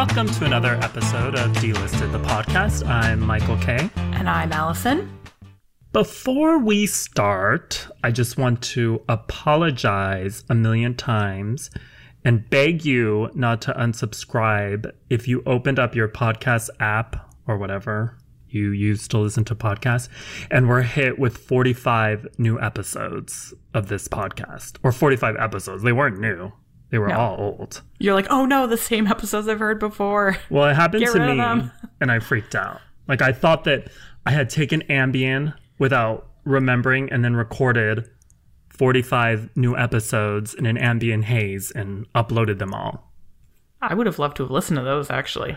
Welcome to another episode of Dlisted, the podcast. I'm Michael K. And I'm Allison. Before we start, I just want to apologize a million times and beg you not to unsubscribe if you opened up your podcast app or whatever you use to listen to podcasts and were hit with 45 new episodes of this podcast, or 45 episodes. They weren't new. They were all old. You're like, oh no, the same episodes I've heard before. Well, it happened to me and I freaked out. Like, I thought that I had taken Ambien without remembering and then recorded 45 new episodes in an Ambien haze and uploaded them all. I would have loved to have listened to those, actually.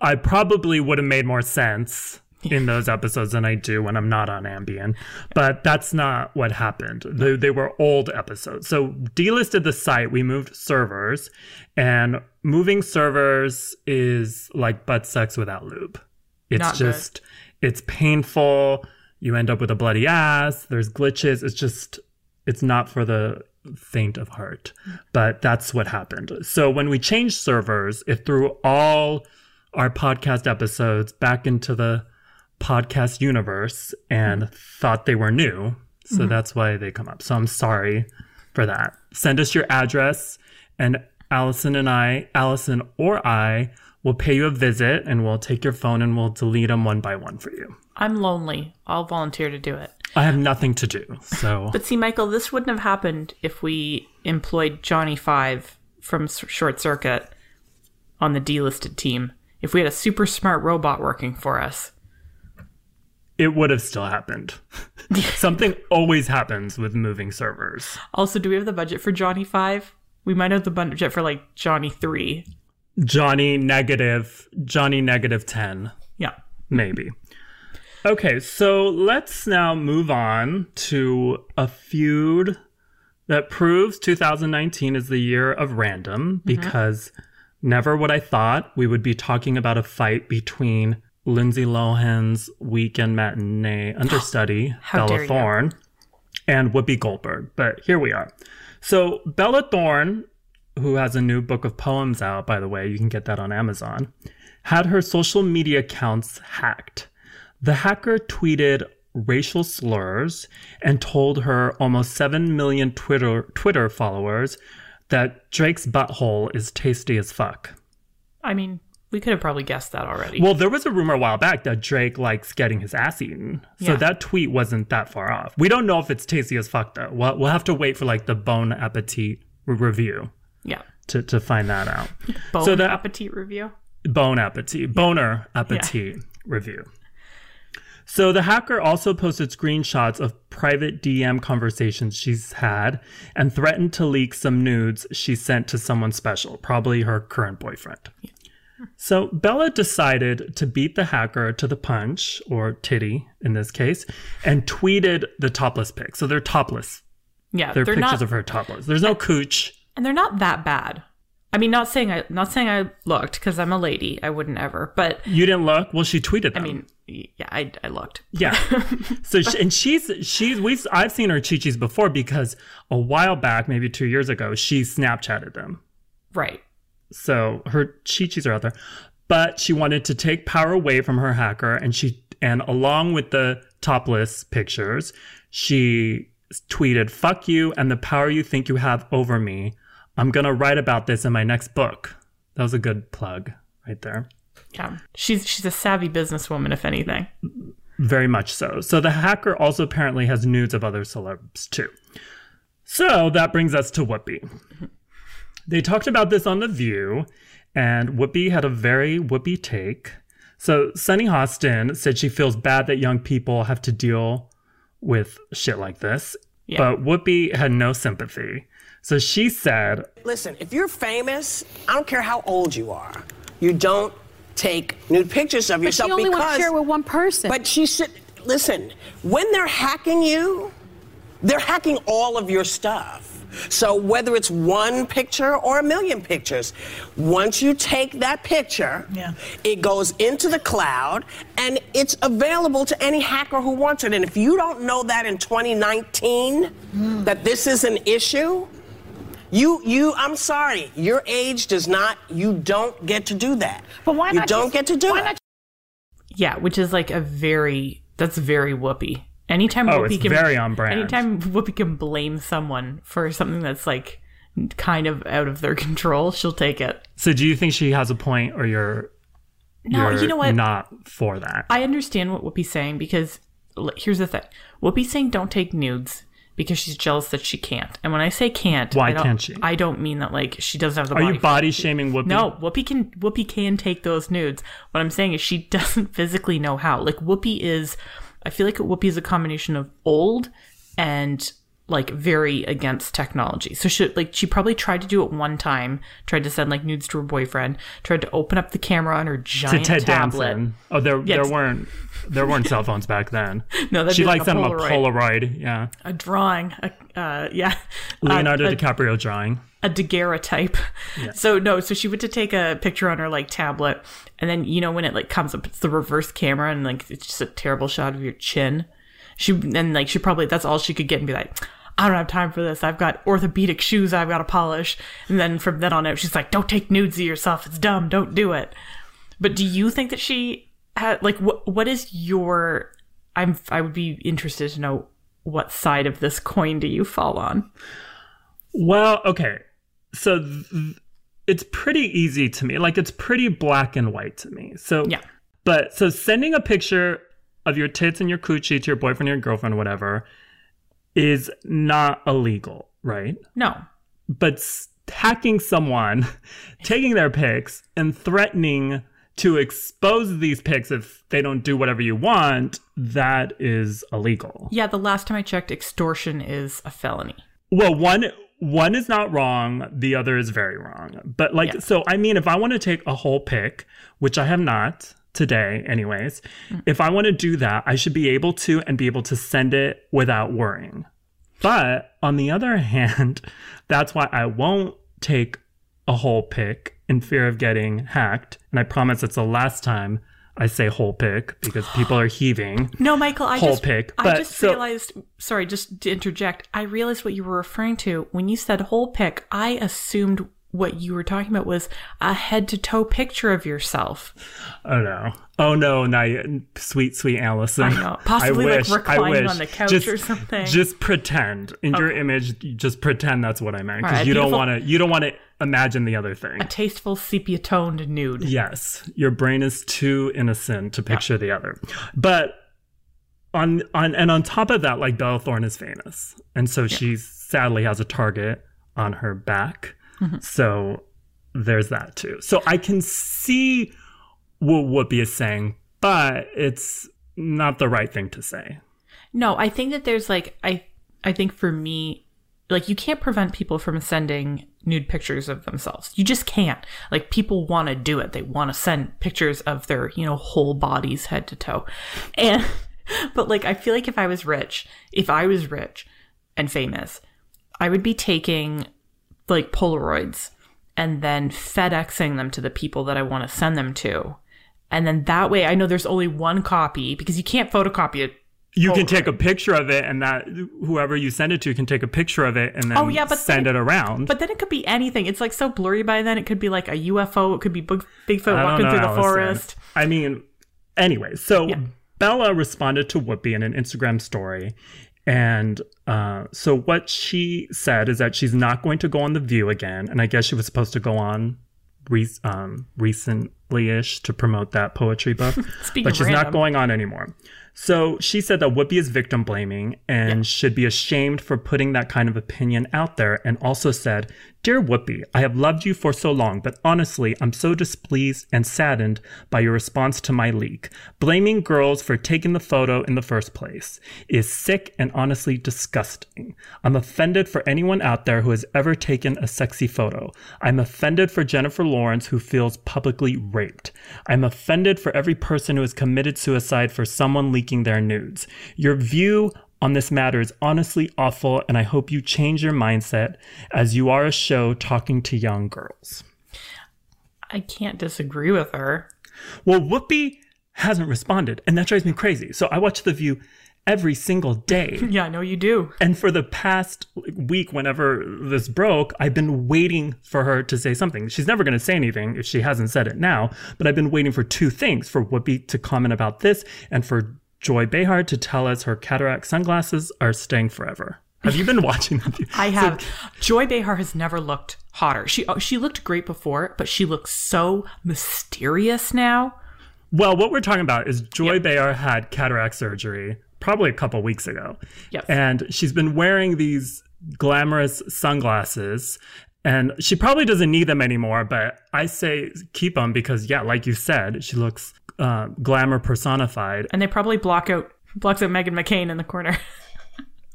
I probably would have made more sense in those episodes than I do when I'm not on Ambien. But that's not what happened. They were old episodes. So delisted the site. We moved servers. And moving servers is like butt sex without lube. It's not just good. It's painful. You end up with a bloody ass. There's glitches. It's just... it's not for the faint of heart, but that's what happened. So when we changed servers, it threw all our podcast episodes back into the podcast universe and thought they were new. So that's why they come up. So I'm sorry for that. Send us your address and Allison or I will pay you a visit and we'll take your phone and we'll delete them one by one for you. I'm lonely. I'll volunteer to do it. I have nothing to do, so... But see, Michael, this wouldn't have happened if we employed Johnny Five from Short Circuit on the delisted team. If we had a super smart robot working for us. It would have still happened. Something always happens with moving servers. Also, do we have the budget for Johnny Five? We might have the budget for, like, Johnny Three. Johnny negative 10. Yeah. Maybe. Okay, so let's now move on to a feud that proves 2019 is the year of random, because never would I thought we would be talking about a fight between Lindsay Lohan's weekend matinee understudy, Bella Thorne, and Whoopi Goldberg. But here we are. So Bella Thorne, who has a new book of poems out, by the way, you can get that on Amazon, had her social media accounts hacked. The hacker tweeted racial slurs and told her almost 7 million Twitter followers that Drake's butthole is tasty as fuck. I mean, we could have probably guessed that already. Well, there was a rumor a while back that Drake likes getting his ass eaten. So that tweet wasn't that far off. We don't know if it's tasty as fuck, though. We'll have to wait for, like, the Bon Appetit review to find that out. Appetit review? Bon Appetit. Boner Appetit review. So the hacker also posted screenshots of private DM conversations she's had and threatened to leak some nudes she sent to someone special, probably her current boyfriend. Yeah. So Bella decided to beat the hacker to the punch, or titty in this case, and tweeted the topless pics. So they're topless. Yeah, they're pictures of her topless. There's no cooch. And they're not that bad. I mean, not saying I looked, because I'm a lady. I wouldn't ever. But you didn't look? Well, she tweeted them. I mean, yeah, I looked. Yeah. So I've seen her chichis before, because a while back, maybe 2 years ago, she Snapchatted them. Right. So her chichis are out there, but she wanted to take power away from her hacker, and along with the topless pictures, she tweeted, "Fuck you and the power you think you have over me. I'm going to write about this in my next book." That was a good plug right there. Yeah. She's a savvy businesswoman, if anything. Very much so. So the hacker also apparently has nudes of other celebs, too. So that brings us to Whoopi. They talked about this on The View, and Whoopi had a very Whoopi take. So Sunny Hostin said she feels bad that young people have to deal with shit like this. Yeah. But Whoopi had no sympathy. So she said, "Listen, if you're famous, I don't care how old you are, you don't take nude pictures of yourself because..." But she only wants to share with one person. But she should... Listen, when they're hacking you, they're hacking all of your stuff. So whether it's one picture or a million pictures, once you take that picture, it goes into the cloud and it's available to any hacker who wants it. And if you don't know that in 2019, that this is an issue... I'm sorry, your age does not, you don't get to do that. But why not? You don't get to do it. Yeah, which is like a very, that's very Whoopi. Anytime Whoopi can, very on brand. Anytime Whoopi can blame someone for something that's like kind of out of their control, she'll take it. So do you think she has a point, or you're you know what? Not for that? I understand what Whoopi's saying, because here's the thing. Whoopi's saying don't take nudes because she's jealous that she can't. And when I say can't, why can't she? I don't mean that like she doesn't have the body. Are you body shaming Whoopi? No, Whoopi can take those nudes. What I'm saying is she doesn't physically know how. Like Whoopi is, I feel like Whoopi is a combination of old and like very against technology. So she probably tried to do it one time, tried to send like nudes to her boyfriend, tried to open up the camera on her giant to Ted tablet. Danson. Oh, there weren't cell phones back then. No, that'd she be like sent him a Polaroid. Yeah, a drawing. Yeah, Leonardo DiCaprio drawing. A daguerreotype. Yeah. So she went to take a picture on her like tablet, and then you know when it like comes up, it's the reverse camera, and like it's just a terrible shot of your chin. She probably, that's all she could get, and be like, I don't have time for this. I've got orthopedic shoes I've got to polish. And then from then on out, she's like, don't take nudes of yourself. It's dumb. Don't do it. But do you think that she had, like, what is your, I would be interested to know what side of this coin do you fall on? Well, okay. So it's pretty easy to me. Like, it's pretty black and white to me. So, yeah. But so sending a picture of your tits and your coochie to your boyfriend or your girlfriend or whatever is not illegal, right? No. But hacking someone, taking their pics, and threatening to expose these pics if they don't do whatever you want, that is illegal. Yeah, the last time I checked, extortion is a felony. Well, one is not wrong, the other is very wrong. But like, yeah. So I mean, if I want to take a whole pic, which I have not, today anyways, if I want to do that, I should be able to, and be able to send it without worrying. But on the other hand, that's why I won't take a whole pic, in fear of getting hacked. And I promise it's the last time I say whole pic, because people are heaving. No, Michael, I just realized, sorry, just to interject, I realized what you were referring to. When you said whole pic, I assumed what you were talking about was a head-to-toe picture of yourself. Oh, no. Oh, no. Not yet. Sweet, sweet Allison. I know. Possibly I wish, like reclining on the couch or something. Just pretend. Your image, just pretend that's what I meant. Because right, you don't want to imagine the other thing. A tasteful sepia-toned nude. Yes. Your brain is too innocent to picture the other. But on top of that, like, Bella Thorne is famous. And so she sadly has a target on her back. Mm-hmm. So there's that too. So I can see what Whoopi is saying, but it's not the right thing to say. No, I think that there's like, I think for me, like, you can't prevent people from sending nude pictures of themselves. You just can't. Like, people want to do it. They want to send pictures of their, you know, whole bodies head to toe. And, but like, I feel like if I was rich and famous, I would be taking like Polaroids and then FedExing them to the people that I want to send them to. And then that way I know there's only one copy, because you can't photocopy it. You can take a picture of it, and that whoever you send it to can take a picture of it and then send it around. But then it could be anything. It's like so blurry by then. It could be like a UFO. It could be Bigfoot walking through the forest. I mean, anyway, so Bella responded to Whoopi in an Instagram story. And so what she said is that she's not going to go on The View again. And I guess she was supposed to go on recently-ish to promote that poetry book. But she's not going on anymore. So she said that Whoopi is victim blaming and should be ashamed for putting that kind of opinion out there. And also said, "Dear Whoopi, I have loved you for so long, but honestly, I'm so displeased and saddened by your response to my leak. Blaming girls for taking the photo in the first place is sick and honestly disgusting. I'm offended for anyone out there who has ever taken a sexy photo. I'm offended for Jennifer Lawrence, who feels publicly raped. I'm offended for every person who has committed suicide for someone leaking their nudes. Your view on this matter is honestly awful, and I hope you change your mindset, as you are a show talking to young girls." I can't disagree with her. Well, Whoopi hasn't responded, and that drives me crazy. So I watch The View every single day. Yeah, I know you do. And for the past week, whenever this broke, I've been waiting for her to say something. She's never going to say anything if she hasn't said it now, but I've been waiting for two things, for Whoopi to comment about this and for Joy Behar to tell us her cataract sunglasses are staying forever. Have you been watching them? I have. So, Joy Behar has never looked hotter. She looked great before, but she looks so mysterious now. Well, what we're talking about is Joy Behar had cataract surgery probably a couple weeks ago. Yes. And she's been wearing these glamorous sunglasses, and she probably doesn't need them anymore, but I say keep them because, yeah, like you said, she looks glamour personified. And they probably blocks out Megan McCain in the corner.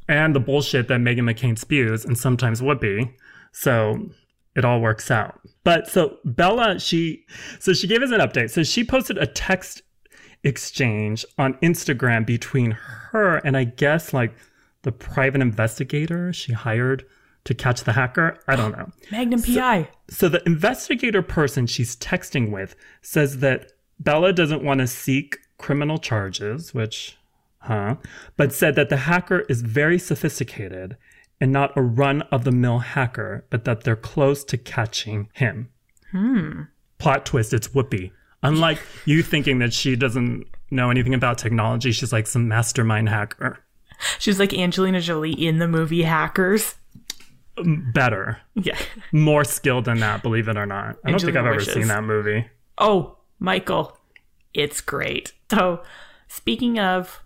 And the bullshit that Megan McCain spews, and sometimes Whoopi. So it all works out. But so Bella, she gave us an update. So she posted a text exchange on Instagram between her and I guess like the private investigator she hired to catch the hacker. I don't know. Magnum PI. So the investigator person she's texting with says that Bella doesn't want to seek criminal charges, which... but said that the hacker is very sophisticated and not a run-of-the-mill hacker, but that they're close to catching him. Plot twist, it's Whoopi. Unlike you thinking that she doesn't know anything about technology, she's like some mastermind hacker. She's like Angelina Jolie in the movie Hackers. Better. Yeah. More skilled than that, believe it or not. I don't think I've ever seen that movie. Oh, Michael, it's great. So, speaking of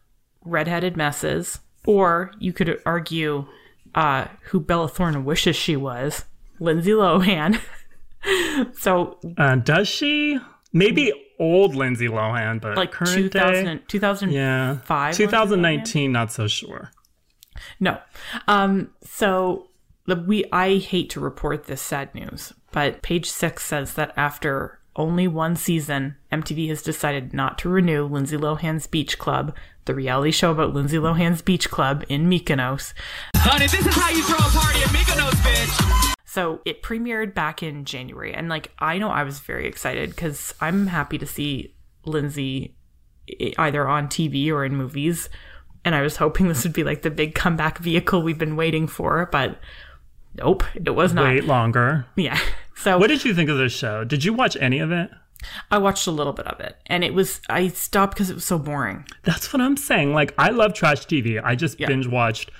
redheaded messes, or you could argue who Bella Thorne wishes she was, Lindsay Lohan. So does she? Maybe old Lindsay Lohan, but like current 2005, 2019, not so sure. No. I hate to report this sad news, but Page Six says that after only one season, MTV has decided not to renew Lindsay Lohan's Beach Club, the reality show about Lindsay Lohan's Beach Club in Mykonos. Honey, this is how you throw a party at Mykonos, bitch! So it premiered back in January, and like I know I was very excited because I'm happy to see Lindsay either on TV or in movies, and I was hoping this would be like the big comeback vehicle we've been waiting for, but nope, it was not. Wait longer. Yeah. So, what did you think of this show? Did you watch any of it? I watched a little bit of it, and I stopped because it was so boring. That's what I'm saying. Like, I love trash TV. I just binge watched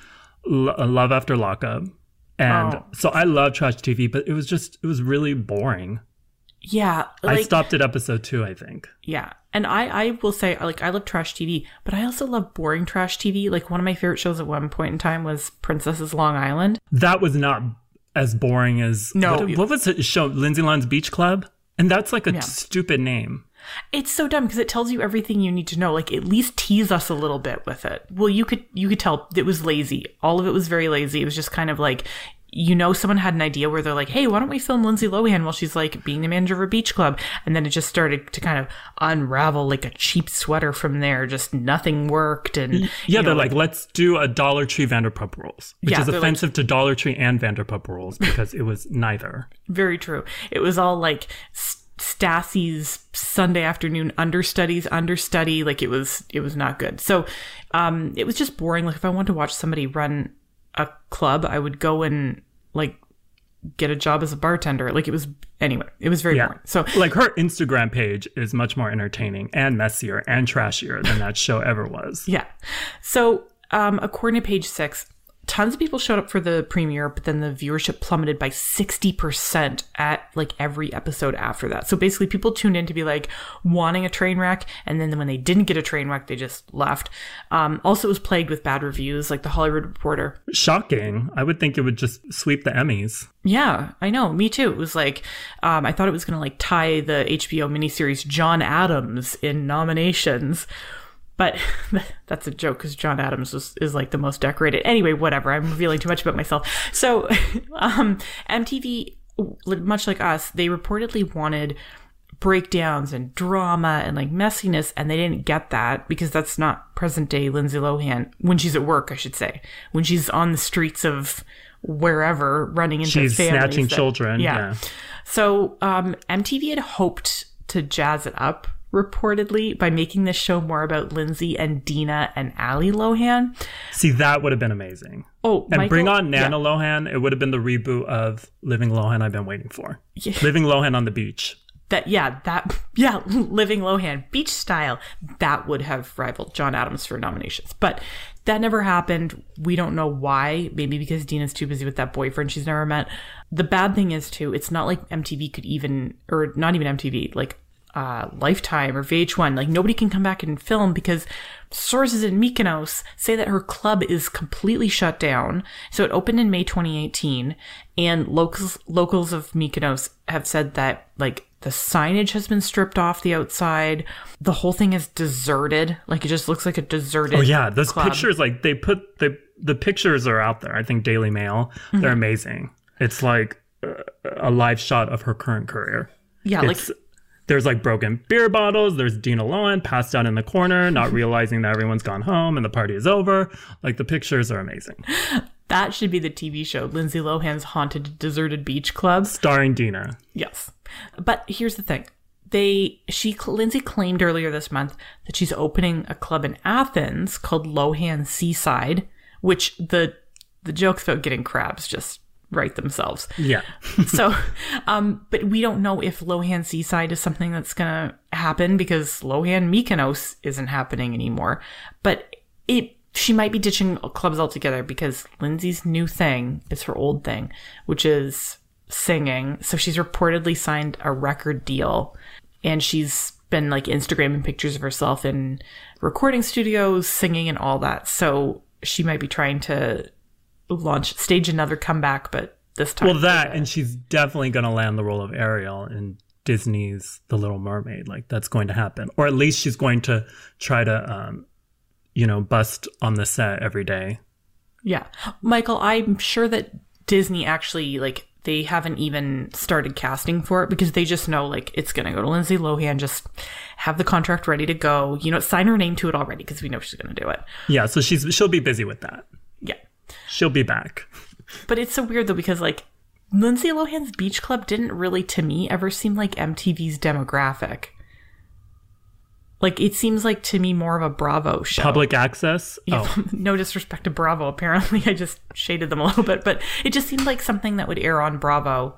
Love After Lockup, and so I love trash TV, but it was really boring. Yeah, like, I stopped at episode 2, I think. Yeah, and I will say, like, I love trash TV, but I also love boring trash TV. Like, one of my favorite shows at one point in time was Princesses Long Island. That was not as boring as... No. What was the show? Lindsay Lohan's Beach Club? And that's like a stupid name. It's so dumb because it tells you everything you need to know. Like, at least tease us a little bit with it. Well, you could tell it was lazy. All of it was very lazy. It was just kind of like... You know, someone had an idea where they're like, hey, why don't we film Lindsay Lohan while she's like being the manager of a beach club? And then it just started to kind of unravel like a cheap sweater from there. Just nothing worked. And they're like, let's do a Dollar Tree Vanderpump Rules, which is offensive to Dollar Tree and Vanderpump Rules because it was neither. Very true. It was all like Stassi's Sunday afternoon understudy. Like it was not good. So it was just boring. Like if I wanted to watch somebody run a club, I would go and like get a job as a bartender. Like it was very boring. So like her Instagram page is much more entertaining and messier and trashier than that show ever was. Yeah. So according to Page Six, tons of people showed up for the premiere, but then the viewership plummeted by 60% at like every episode after that. So basically people tuned in to be like wanting a train wreck, and then when they didn't get a train wreck, they just left. Also it was plagued with bad reviews, like The Hollywood Reporter. Shocking. I would think it would just sweep the Emmys. Yeah, I know. Me too. It was like, I thought it was going to like tie the HBO miniseries John Adams in nominations. But that's a joke because John Adams is like the most decorated. Anyway, whatever. I'm revealing too much about myself. So MTV, much like us, they reportedly wanted breakdowns and drama and like messiness. And they didn't get that because that's not present day Lindsay Lohan when she's at work, I should say. When she's on the streets of wherever running into families. She's snatching children. Yeah. So MTV had hoped to jazz it up reportedly, by making this show more about Lindsay and Dina and Allie Lohan. See, that would have been amazing. Oh, and Michael, bring on Nana Lohan. It would have been the reboot of Living Lohan I've been waiting for. Yeah. Living Lohan on the beach. Living Lohan beach style. That would have rivaled John Adams for nominations, but that never happened. We don't know why. Maybe because Dina's too busy with that boyfriend she's never met. The bad thing is too, it's not like MTV could even, or not even MTV, like Lifetime or VH1, like nobody can come back and film because sources in Mykonos say that her club is completely shut down. So it opened in May 2018, and locals of Mykonos have said that like the signage has been stripped off the outside. The whole thing is deserted. Like it just looks like a deserted. Oh yeah, those club pictures, like they put the pictures are out there. I think Daily Mail. Mm-hmm. They're amazing. It's like a live shot of her current career. Yeah, it's, like there's like broken beer bottles. There's Dina Lohan passed out in the corner, not realizing that everyone's gone home and the party is over. Like the pictures are amazing. That should be the TV show, Lindsay Lohan's Haunted Deserted Beach Club, starring Dina. Yes. But here's the thing. Lindsay claimed earlier this month that she's opening a club in Athens called Lohan Seaside, which the jokes about getting crabs just write themselves. Yeah. So, but we don't know if Lohan Seaside is something that's going to happen because Lohan Mykonos isn't happening anymore. But she might be ditching clubs altogether because Lindsay's new thing is her old thing, which is singing. So she's reportedly signed a record deal, and she's been like Instagramming pictures of herself in recording studios singing and all that. So she might be trying to stage another comeback, but this time. Well, and she's definitely going to land the role of Ariel in Disney's The Little Mermaid. Like that's going to happen, or at least she's going to try to, bust on the set every day. Yeah, Michael, I'm sure that Disney actually like, they haven't even started casting for it because they just know, like, it's going to go to Lindsay Lohan. Just have the contract ready to go. You know, sign her name to it already because we know she's going to do it. Yeah, so she'll be busy with that. Yeah. She'll be back. But it's so weird, though, because, like, Lindsay Lohan's Beach Club didn't really, to me, ever seem like MTV's demographic. Like, it seems like, to me, more of a Bravo show. Public access? Yeah, oh. No disrespect to Bravo, apparently. I just shaded them a little bit. But it just seemed like something that would air on Bravo.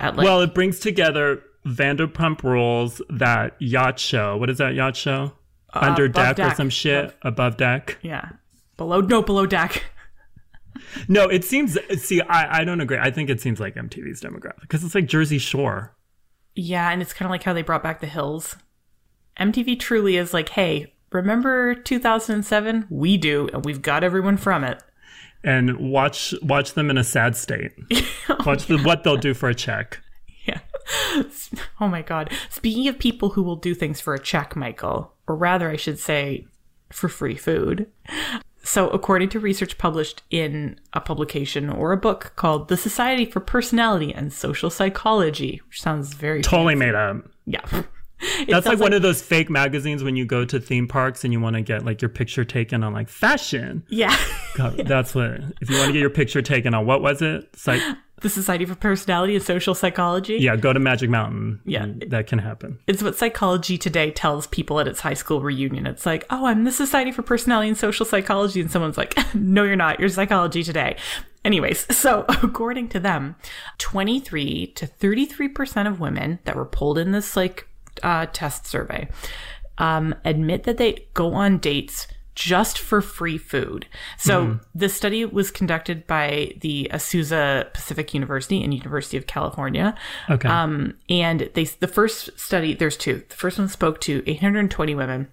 Well, it brings together Vanderpump Rules, that yacht show. What is that yacht show? Under Deck or some shit? Above Deck? Yeah. Below Deck. No, it seems... See, I don't agree. I think it seems like MTV's demographic. Because it's like Jersey Shore. Yeah, and it's kind of like how they brought back The Hills. MTV truly is like, hey, remember 2007? We do, and we've got everyone from it. And watch them in a sad state. What they'll do for a check. Yeah. Oh, my God. Speaking of people who will do things for a check, Michael, or rather, I should say, for free food. So according to research published in a publication or a book called The Society for Personality and Social Psychology, which sounds very... Totally fancy. Made up. Yeah. That's like one of those fake magazines when you go to theme parks and you want to get like your picture taken on like fashion. Yeah. God, yes. That's what, if you want to get your picture taken on, what was it? The Society for Personality and Social Psychology. Yeah, go to Magic Mountain. Yeah. That can happen. It's what Psychology Today tells people at its high school reunion. It's like, oh, I'm the Society for Personality and Social Psychology. And someone's like, no, you're not. You're Psychology Today. Anyways, so according to them, 23 to 33% of women that were polled in this like test survey admit that they go on dates just for free food. So the study was conducted by the Azusa Pacific University and University of California. Okay. And the first study, there's two. The first one spoke to 820 women.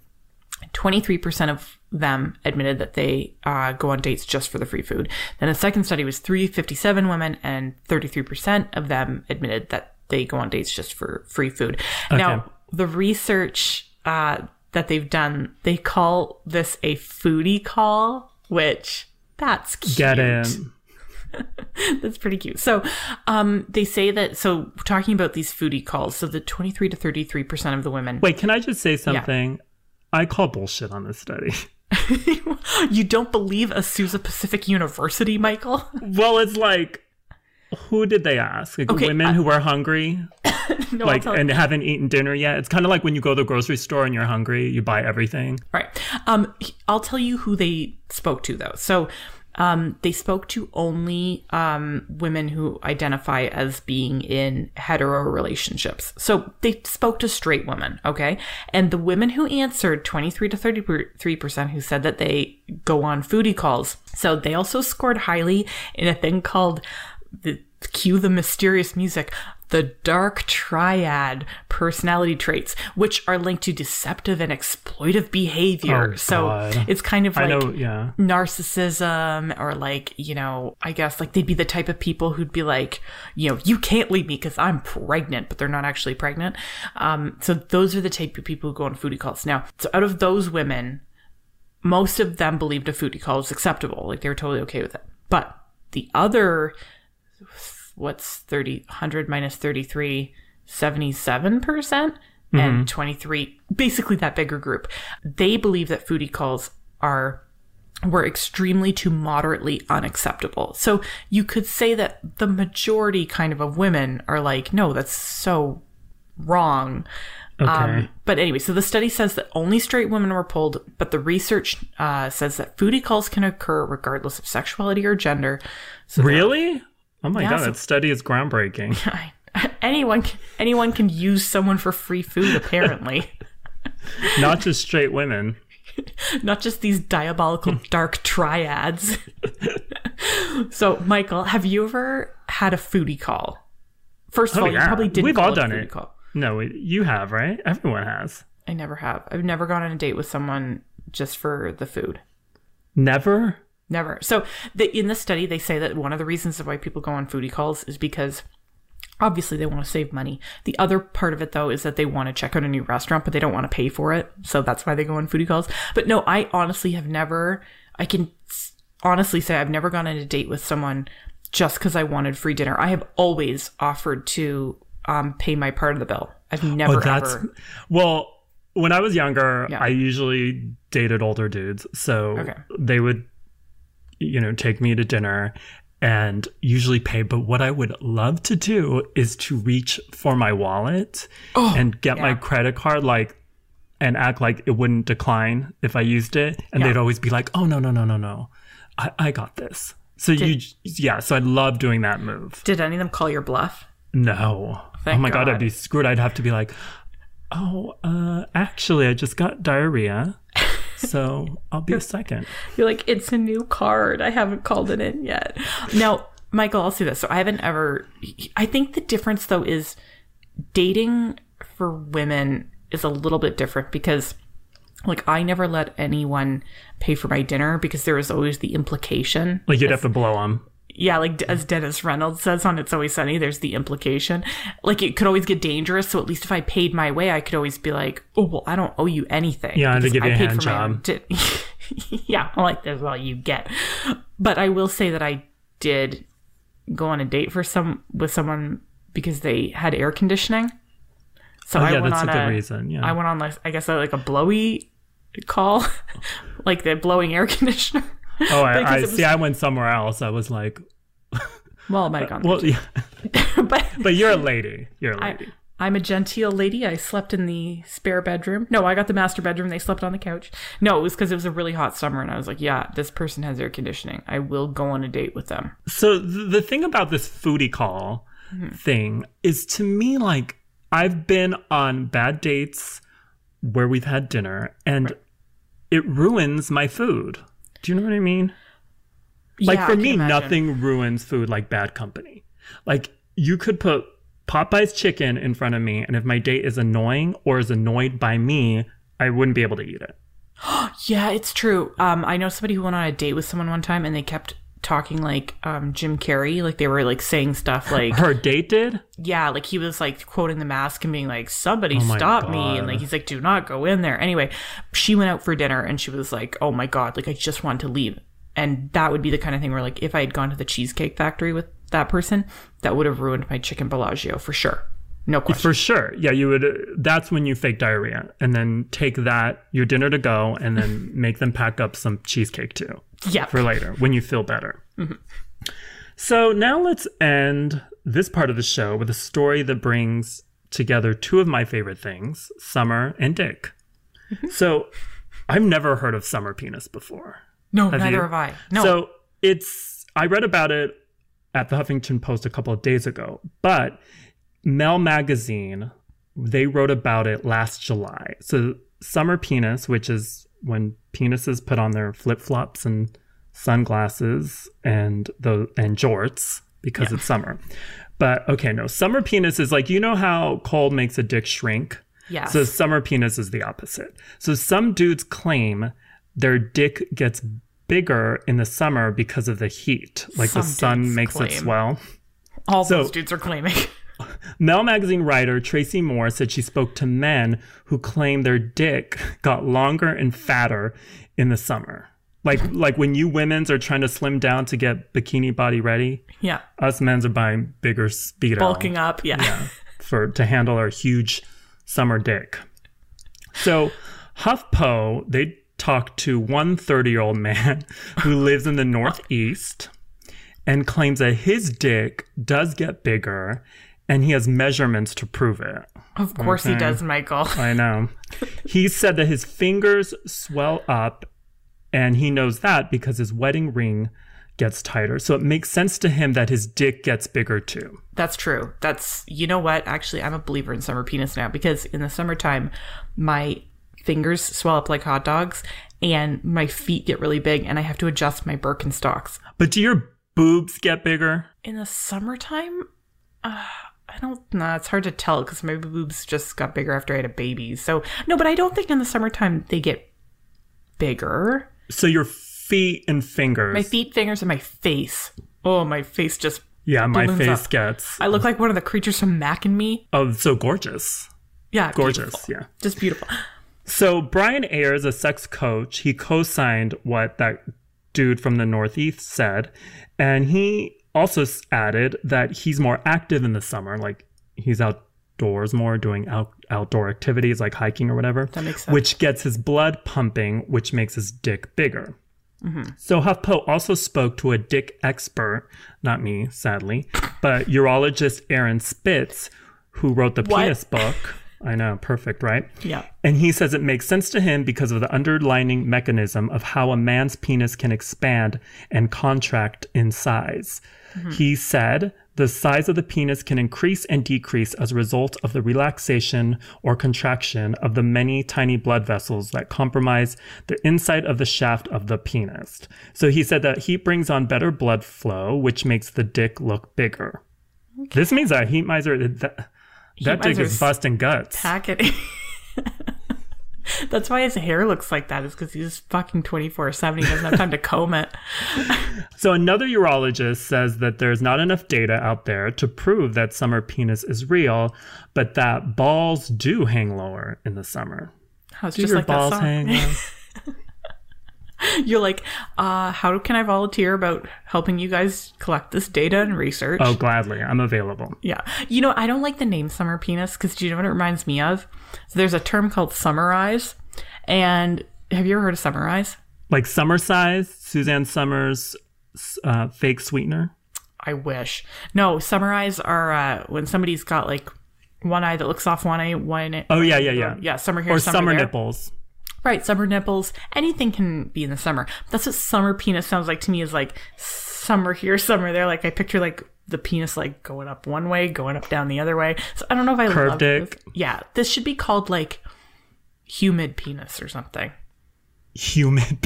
23% of them admitted that they go on dates just for the free food. Then the second study was 357 women, and 33% of them admitted that they go on dates just for free food. Okay. Now, the research that they've done, they call this a foodie call, which that's cute. Get in. That's pretty cute. So they say that, so talking about these foodie calls, so the 23 to 33% of the women. Wait, can I just say something? Yeah. I call bullshit on this study. You don't believe Azusa Pacific University, Michael? Well, it's like, Who did they ask? Like, okay, women who are hungry, no, like, and haven't eaten dinner yet. It's kind of like when you go to the grocery store and you're hungry, you buy everything. Right. I'll tell you who they spoke to, though. So they spoke to only women who identify as being in hetero relationships. So they spoke to straight women. Okay. And the women who answered, 23 to 33% who said that they go on foodie calls. So they also scored highly in a thing called cue the mysterious music, the dark triad personality traits, which are linked to deceptive and exploitive behavior. Oh, so God. It's kind of like narcissism, or like, you know, I guess like they'd be the type of people who'd be like, you know, you can't leave me because I'm pregnant, but they're not actually pregnant. So those are the type of people who go on foodie calls. Now, so out of those women, most of them believed a foodie call was acceptable. Like they were totally okay with it. But the other... what's 100 minus 33, 77% and 23, basically that bigger group. They believe that foodie calls were extremely to moderately unacceptable. So you could say that the majority kind of women are like, no, that's so wrong. Okay. But anyway, so the study says that only straight women were polled, but the research says that foodie calls can occur regardless of sexuality or gender. So really? Oh my God, that study is groundbreaking. Anyone can use someone for free food, apparently. Not just straight women. Not just these diabolical dark triads. So, Michael, have you ever had a foodie call? First of all, you probably didn't. We've all done it. Call. No, you have, right? Everyone has. I never have. I've never gone on a date with someone just for the food. Never? Never. So in the study, they say that one of the reasons why people go on foodie calls is because obviously they want to save money. The other part of it, though, is that they want to check out a new restaurant, but they don't want to pay for it. So that's why they go on foodie calls. But no, I honestly have never, I can honestly say I've never gone on a date with someone just because I wanted free dinner. I have always offered to pay my part of the bill. I've never ever. Well, when I was younger, I usually dated older dudes. So they would, you know, take me to dinner and usually pay. But what I would love to do is to reach for my wallet and get my credit card, like, and act like it wouldn't decline if I used it. And they'd always be like, oh, no. I got this. So so I love doing that move. Did any of them call your bluff? No. Thank God, I'd be screwed. I'd have to be like, oh, actually, I just got diarrhea. So I'll be a second. You're like, it's a new card. I haven't called it in yet. Now, Michael, I'll say this. So I haven't ever... I think the difference, though, is dating for women is a little bit different because, like, I never let anyone pay for my dinner because there was always the implication. Like, you'd have to blow them. Yeah, like, as Dennis Reynolds says on It's Always Sunny, there's the implication. Like, it could always get dangerous, so at least if I paid my way, I could always be like, oh, well, I don't owe you anything. Yeah, I had to give you a hand job. Yeah, I'm like, that's all you get. But I will say that I did go on a date with someone because they had air conditioning. So I went that's on a good reason, yeah. I went on, like, I guess, like a blowy call, like the blowing air conditioner. Oh, I went somewhere else. I was like... well, it might have gone there. Well, yeah. but you're a lady. You're a lady. I'm a genteel lady. I slept in the spare bedroom. No, I got the master bedroom. They slept on the couch. No, it was because it was a really hot summer, and I was like, yeah, this person has air conditioning. I will go on a date with them. So the thing about this foodie call thing is, to me, like, I've been on bad dates where we've had dinner, and it ruins my food. Do you know what I mean? Like, for me, nothing ruins food like bad company. Like, you could put Popeye's chicken in front of me, and if my date is annoying or is annoyed by me, I wouldn't be able to eat it. Yeah, it's true. I know somebody who went on a date with someone one time, and they kept talking like Jim Carrey. Like, they were like saying stuff like... Her date did? Yeah, like he was like quoting The Mask and being like, somebody stop me. And like, he's like, do not go in there. Anyway, she went out for dinner and she was like, oh my God, like I just wanted to leave. And that would be the kind of thing where, like, if I had gone to the Cheesecake Factory with that person, that would have ruined my chicken Bellagio for sure. No question. For sure. Yeah, you would. That's when you fake diarrhea and then take that, your dinner to go, and then make them pack up some cheesecake too. Yeah. For later when you feel better. Mm-hmm. So now let's end this part of the show with a story that brings together two of my favorite things, Summer and Dick. Mm-hmm. So I've never heard of Summer Penis before. No, neither have I. No. So I read about it at the Huffington Post a couple of days ago, but Mel Magazine, they wrote about it last July. So Summer Penis, which is when penises put on their flip-flops and sunglasses and jorts because it's summer. But okay, no, Summer Penis is like, you know how cold makes a dick shrink? Yeah. So Summer Penis is the opposite. So some dudes claim their dick gets bigger in the summer because of the heat. Like the sun makes it swell. All those dudes are claiming. Mel Magazine writer Tracy Moore said she spoke to men who claimed their dick got longer and fatter in the summer. Like when you women's are trying to slim down to get bikini body ready. Yeah. Us men's are buying bigger speedo. Bulking up, yeah. To handle our huge summer dick. So HuffPo, they talked to one 30-year-old man who lives in the Northeast and claims that his dick does get bigger and he has measurements to prove it. Of course he does, Michael. I know. He said that his fingers swell up and he knows that because his wedding ring gets tighter. So it makes sense to him that his dick gets bigger too. That's true. You know what? Actually, I'm a believer in summer penis now because in the summertime, my fingers swell up like hot dogs and my feet get really big and I have to adjust my Birkenstocks. But do your boobs get bigger? In the summertime? It's hard to tell because my boobs just got bigger after I had a baby. So, no, but I don't think in the summertime they get bigger. So your feet and fingers. My feet, fingers, and my face. Oh, my face just balloons up. Gets... I look like one of the creatures from Mac and Me. Oh, so gorgeous. Yeah. Gorgeous, beautiful. Yeah. Just beautiful. So Brian Ayers, a sex coach, he co-signed what that dude from the Northeast said. And he also added that he's more active in the summer. Like, he's outdoors more, doing outdoor activities like hiking or whatever. That makes sense. Which gets his blood pumping, which makes his dick bigger. Mm-hmm. So HuffPo also spoke to a dick expert, not me, sadly, but urologist Aaron Spitz, who wrote the penis book. I know, perfect, right? Yeah. And he says it makes sense to him because of the underlining mechanism of how a man's penis can expand and contract in size. Mm-hmm. He said the size of the penis can increase and decrease as a result of the relaxation or contraction of the many tiny blood vessels that comprise the inside of the shaft of the penis. So he said that heat brings on better blood flow, which makes the dick look bigger. Okay. This means that heat miser... That dick is busting guts. That's why his hair looks like that, is because he's fucking 24/7. He doesn't have time to comb it. So another urologist says that there's not enough data out there to prove that summer penis is real, but that balls do hang lower in the summer. You're like, how can I volunteer about helping you guys collect this data and research? Oh, gladly. I'm available. Yeah. You know, I don't like the name summer penis because do you know what it reminds me of? So there's a term called summer eyes. And have you ever heard of summer eyes? Like summer size? Suzanne Summers' fake sweetener? I wish. No, summer eyes are when somebody's got like one eye that looks off one eye. Yeah, summer here, or summer there. Nipples. Right, summer nipples. Anything can be in the summer. That's what summer penis sounds like to me, is like summer here, summer there. Like I picture like the penis like going up one way, going up down the other way. So I don't know if I love curved dick. Yeah, this should be called like humid penis or something. Humid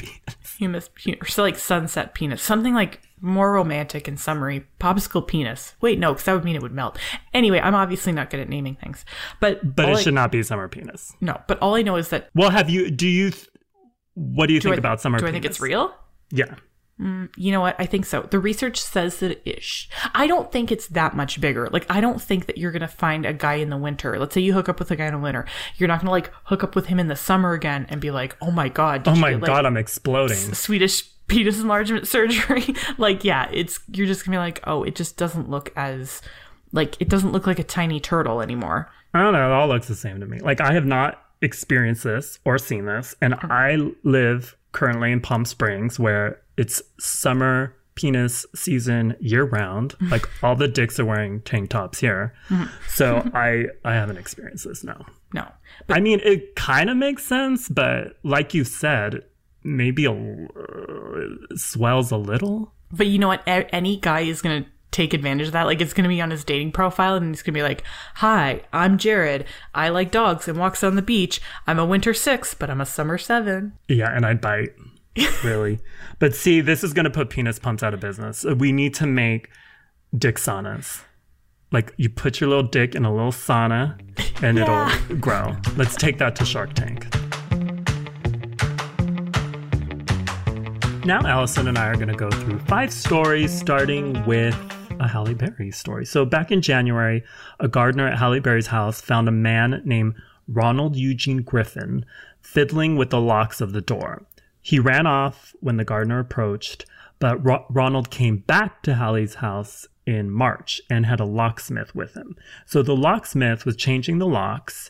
penis. So like sunset penis. Something like more romantic and summery. Popsicle penis. Wait, no, because that would mean it would melt. Anyway, I'm obviously not good at naming things. But it should not be summer penis. No, but all I know is that... Well, what do you think about summer penis? Do I think it's real? Yeah. You know what? I think so. The research says that I don't think it's that much bigger. Like, I don't think that you're going to find a guy in the winter. Let's say you hook up with a guy in the winter. You're not going to like hook up with him in the summer again and be like, oh my God. I'm exploding. Swedish penis enlargement surgery. Like, yeah, you're just going to be like, oh, it just doesn't look it doesn't look like a tiny turtle anymore. I don't know. It all looks the same to me. Like, I have not experienced this or seen this. And I live currently in Palm Springs where it's summer penis season year round. Like all the dicks are wearing tank tops here. Mm-hmm. So I haven't experienced this, no. No. But I mean, it kind of makes sense, but like you said, maybe it swells a little. But you know what? Any guy is going to take advantage of that. Like, it's going to be on his dating profile and it's going to be like, hi, I'm Jared. I like dogs and walks on the beach. I'm a winter 6, but I'm a summer 7. Yeah, and I'd bite. Really. But see, this is going to put penis pumps out of business. We need to make dick saunas. Like, you put your little dick in a little sauna and yeah, it'll grow. Let's take that to Shark Tank. Now Allison and I are going to go through 5 stories, starting with a Halle Berry story. So back in January, a gardener at Halle Berry's house found a man named Ronald Eugene Griffin fiddling with the locks of the door. He ran off when the gardener approached, but Ronald came back to Halle's house in March and had a locksmith with him. So the locksmith was changing the locks,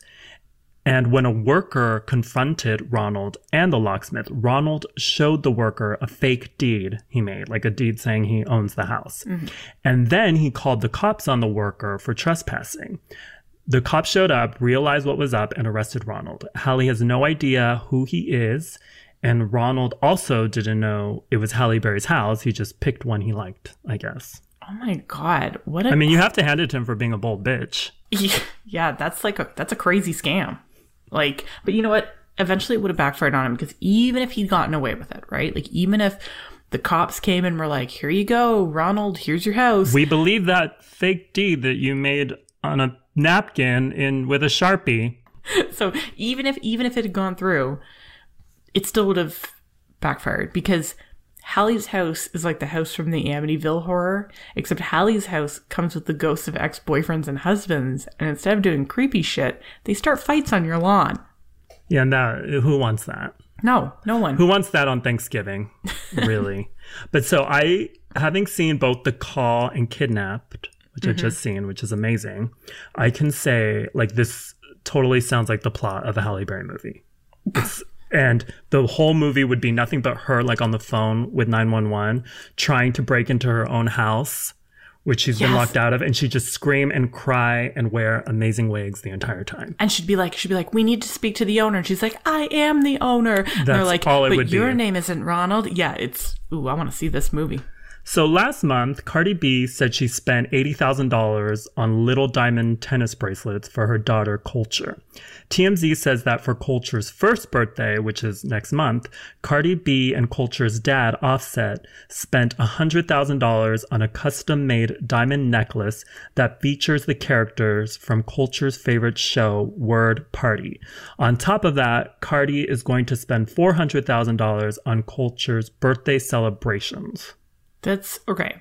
and when a worker confronted Ronald and the locksmith, Ronald showed the worker a fake deed he made, like a deed saying he owns the house. Mm-hmm. And then he called the cops on the worker for trespassing. The cops showed up, realized what was up, and arrested Ronald. Halle has no idea who he is, and Ronald also didn't know it was Halle Berry's house. He just picked one he liked, I guess. Oh my God. What a... I mean, you have to hand it to him for being a bold bitch. Yeah, that's a crazy scam. Like, but you know what? Eventually it would have backfired on him, because even if he'd gotten away with it, right? Like, even if the cops came and were like, here you go, Ronald, here's your house. We believe that fake deed that you made on a napkin with a Sharpie. So even if it had gone through, it still would have backfired, because Halle's house is like the house from the Amityville horror, except Halle's house comes with the ghosts of ex-boyfriends and husbands, and instead of doing creepy shit, they start fights on your lawn. Yeah, who wants that? No, no one. Who wants that on Thanksgiving, really? But so having seen both The Call and Kidnapped, which mm-hmm. I've just seen, which is amazing, I can say, like, this totally sounds like the plot of a Halle Berry movie. It's... And the whole movie would be nothing but her, like, on the phone with 911, trying to break into her own house, which she's been locked out of. And she'd just scream and cry and wear amazing wigs the entire time. And she'd be like, we need to speak to the owner. And she's like, I am the owner. That's and they're like, all it but would your be. Name isn't Ronald. Yeah, I want to see this movie. So last month, Cardi B said she spent $80,000 on little diamond tennis bracelets for her daughter, Culture. TMZ says that for Culture's first birthday, which is next month, Cardi B and Culture's dad, Offset, spent $100,000 on a custom-made diamond necklace that features the characters from Culture's favorite show, Word Party. On top of that, Cardi is going to spend $400,000 on Culture's birthday celebrations. That's okay.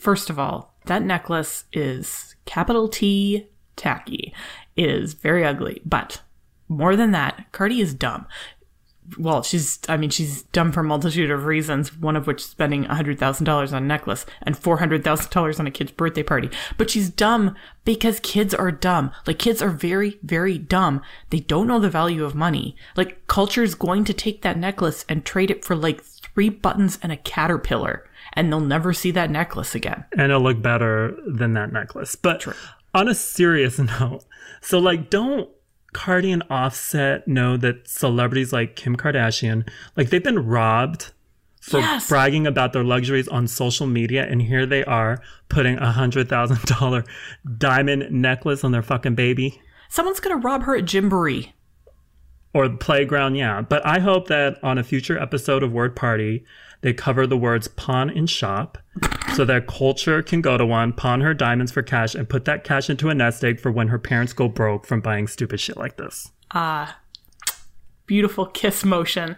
First of all, that necklace is capital T tacky. It is very ugly. But more than that, Cardi is dumb. Well, she's dumb for a multitude of reasons, one of which is spending $100,000 on a necklace and $400,000 on a kid's birthday party. But she's dumb because kids are dumb. Like, kids are very, very dumb. They don't know the value of money. Like, Culture is going to take that necklace and trade it for, like, 3 buttons and a caterpillar, and they'll never see that necklace again. And it'll look better than that necklace. But true. On a serious note, so, like, don't Cardi and Offset know that celebrities like Kim Kardashian, like, they've been robbed for bragging about their luxuries on social media, and here they are putting $100,000 diamond necklace on their fucking baby. Someone's gonna rob her at Gymboree. Or the playground, yeah. But I hope that on a future episode of Word Party, they cover the words pawn and shop so that Culture can go to one, pawn her diamonds for cash, and put that cash into a nest egg for when her parents go broke from buying stupid shit like this. Beautiful kiss motion.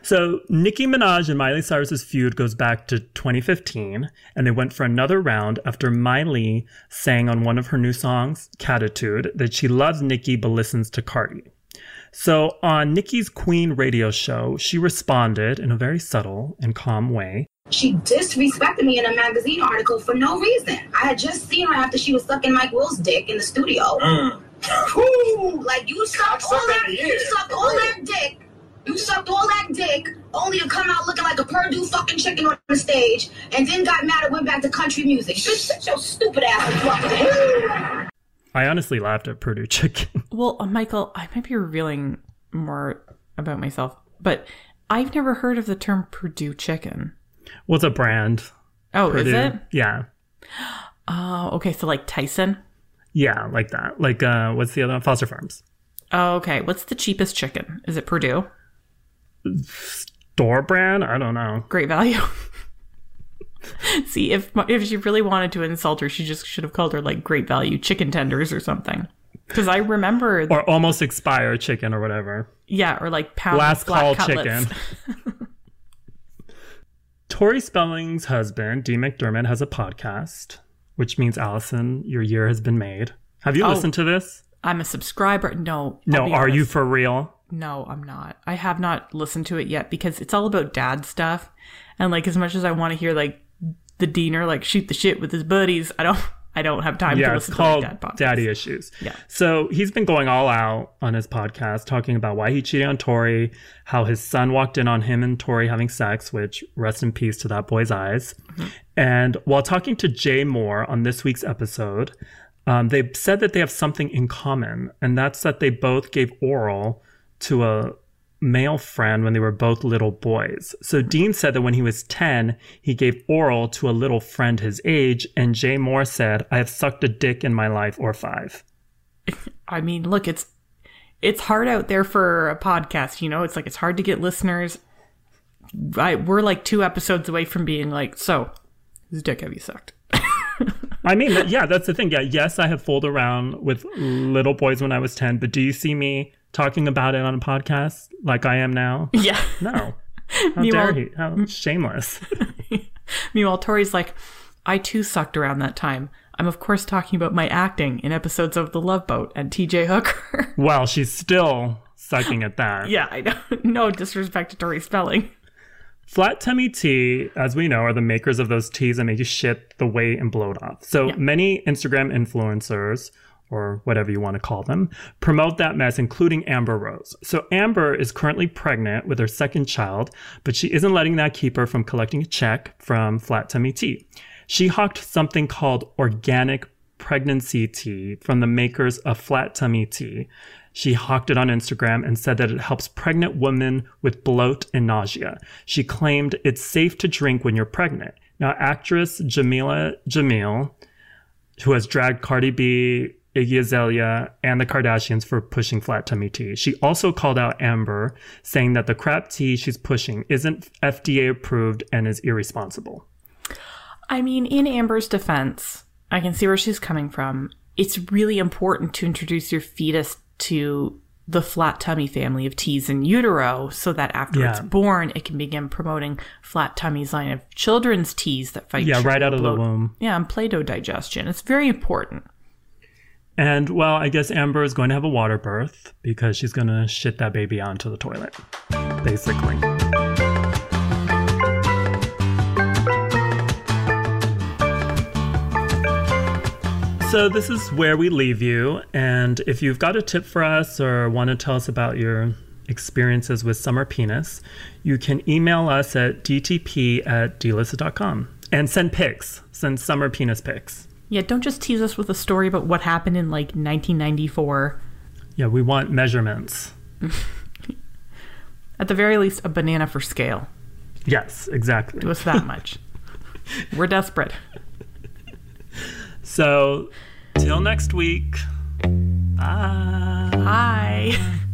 So Nicki Minaj and Miley Cyrus's feud goes back to 2015, and they went for another round after Miley sang on one of her new songs, Catitude, that she loves Nicki but listens to Cardi. So on Nicki's Queen radio show, she responded in a very subtle and calm way. She disrespected me in a magazine article for no reason. I had just seen her after she was sucking Mike Will's dick in the studio. Like, you sucked all that dick. You sucked all that dick only to come out looking like a Purdue fucking chicken on the stage, and then got mad and went back to country music. Just shut your stupid ass up. I honestly laughed at Purdue chicken. Well, Michael, I might be revealing more about myself, but I've never heard of the term Purdue chicken. Well, it's a brand. Oh, Purdue. Is it? Yeah. Oh, okay. So like Tyson? Yeah, like that. Like, what's the other one? Foster Farms. Oh, okay. What's the cheapest chicken? Is it Purdue? Store brand? I don't know. Great Value. See, if she really wanted to insult her, she just should have called her like Great Value chicken tenders or something. Because I remember... or Almost Expired chicken or whatever. Yeah, or like Pound Last Call Cutlets. Chicken. Tori Spelling's husband, Dee McDermott, has a podcast, which means, Allison, your year has been made. Have you listened to this? I'm a subscriber. No, are you for real? No, I'm not. I have not listened to it yet because it's all about dad stuff. And like, as much as I want to hear like the Deaner like shoot the shit with his buddies, I don't have time to listen to like dad podcasts. Yeah, it's called Daddy Issues. Yeah. So he's been going all out on his podcast talking about why he cheated on Tori, how his son walked in on him and Tori having sex, which rest in peace to that boy's eyes. Mm-hmm. And while talking to Jay Moore on this week's episode, they said that they have something in common, and that's that they both gave oral to a male friend when they were both little boys. So Dean said that when he was 10, he gave oral to a little friend his age, and Jay Moore said, I have sucked a dick in my life or five. I mean, look, it's hard out there for a podcast, you know? It's like, it's hard to get listeners. We're like 2 episodes away from being like, so, whose dick have you sucked? I mean, yeah, that's the thing. Yeah, yes, I have fooled around with little boys when I was 10, but do you see me talking about it on a podcast like I am now? Yeah. No. How dare he? How shameless. Meanwhile, Tori's like, I too sucked around that time. I'm, of course, talking about my acting in episodes of The Love Boat and TJ Hooker. Well, she's still sucking at that. Yeah, I know. No disrespect to Tori Spelling. Flat Tummy Tea, as we know, are the makers of those teas that make you shit the weight and bloat off. So many Instagram influencers, or whatever you want to call them, promote that mess, including Amber Rose. So Amber is currently pregnant with her second child, but she isn't letting that keep her from collecting a check from Flat Tummy Tea. She hawked something called organic pregnancy tea from the makers of Flat Tummy Tea. She hawked it on Instagram and said that it helps pregnant women with bloat and nausea. She claimed it's safe to drink when you're pregnant. Now, actress Jamila Jamil, who has dragged Cardi B, Iggy Azalea, and the Kardashians for pushing Flat Tummy Tea. She also called out Amber, saying that the crap tea she's pushing isn't FDA approved and is irresponsible. I mean, in Amber's defense, I can see where she's coming from. It's really important to introduce your fetus to the Flat Tummy family of teas in utero so that after it's born, it can begin promoting Flat Tummy's line of children's teas that fight right out of the womb. Yeah, and Play-Doh digestion. It's very important. And, well, I guess Amber is going to have a water birth because she's going to shit that baby onto the toilet, basically. So this is where we leave you, and if you've got a tip for us or want to tell us about your experiences with summer penis, you can email us at dtp@dlisted.com and send pics, send summer penis pics. Yeah, don't just tease us with a story about what happened in like 1994. Yeah, we want measurements. At the very least, a banana for scale. Yes, exactly. Do us that much. We're desperate. So, till next week. Bye. Bye.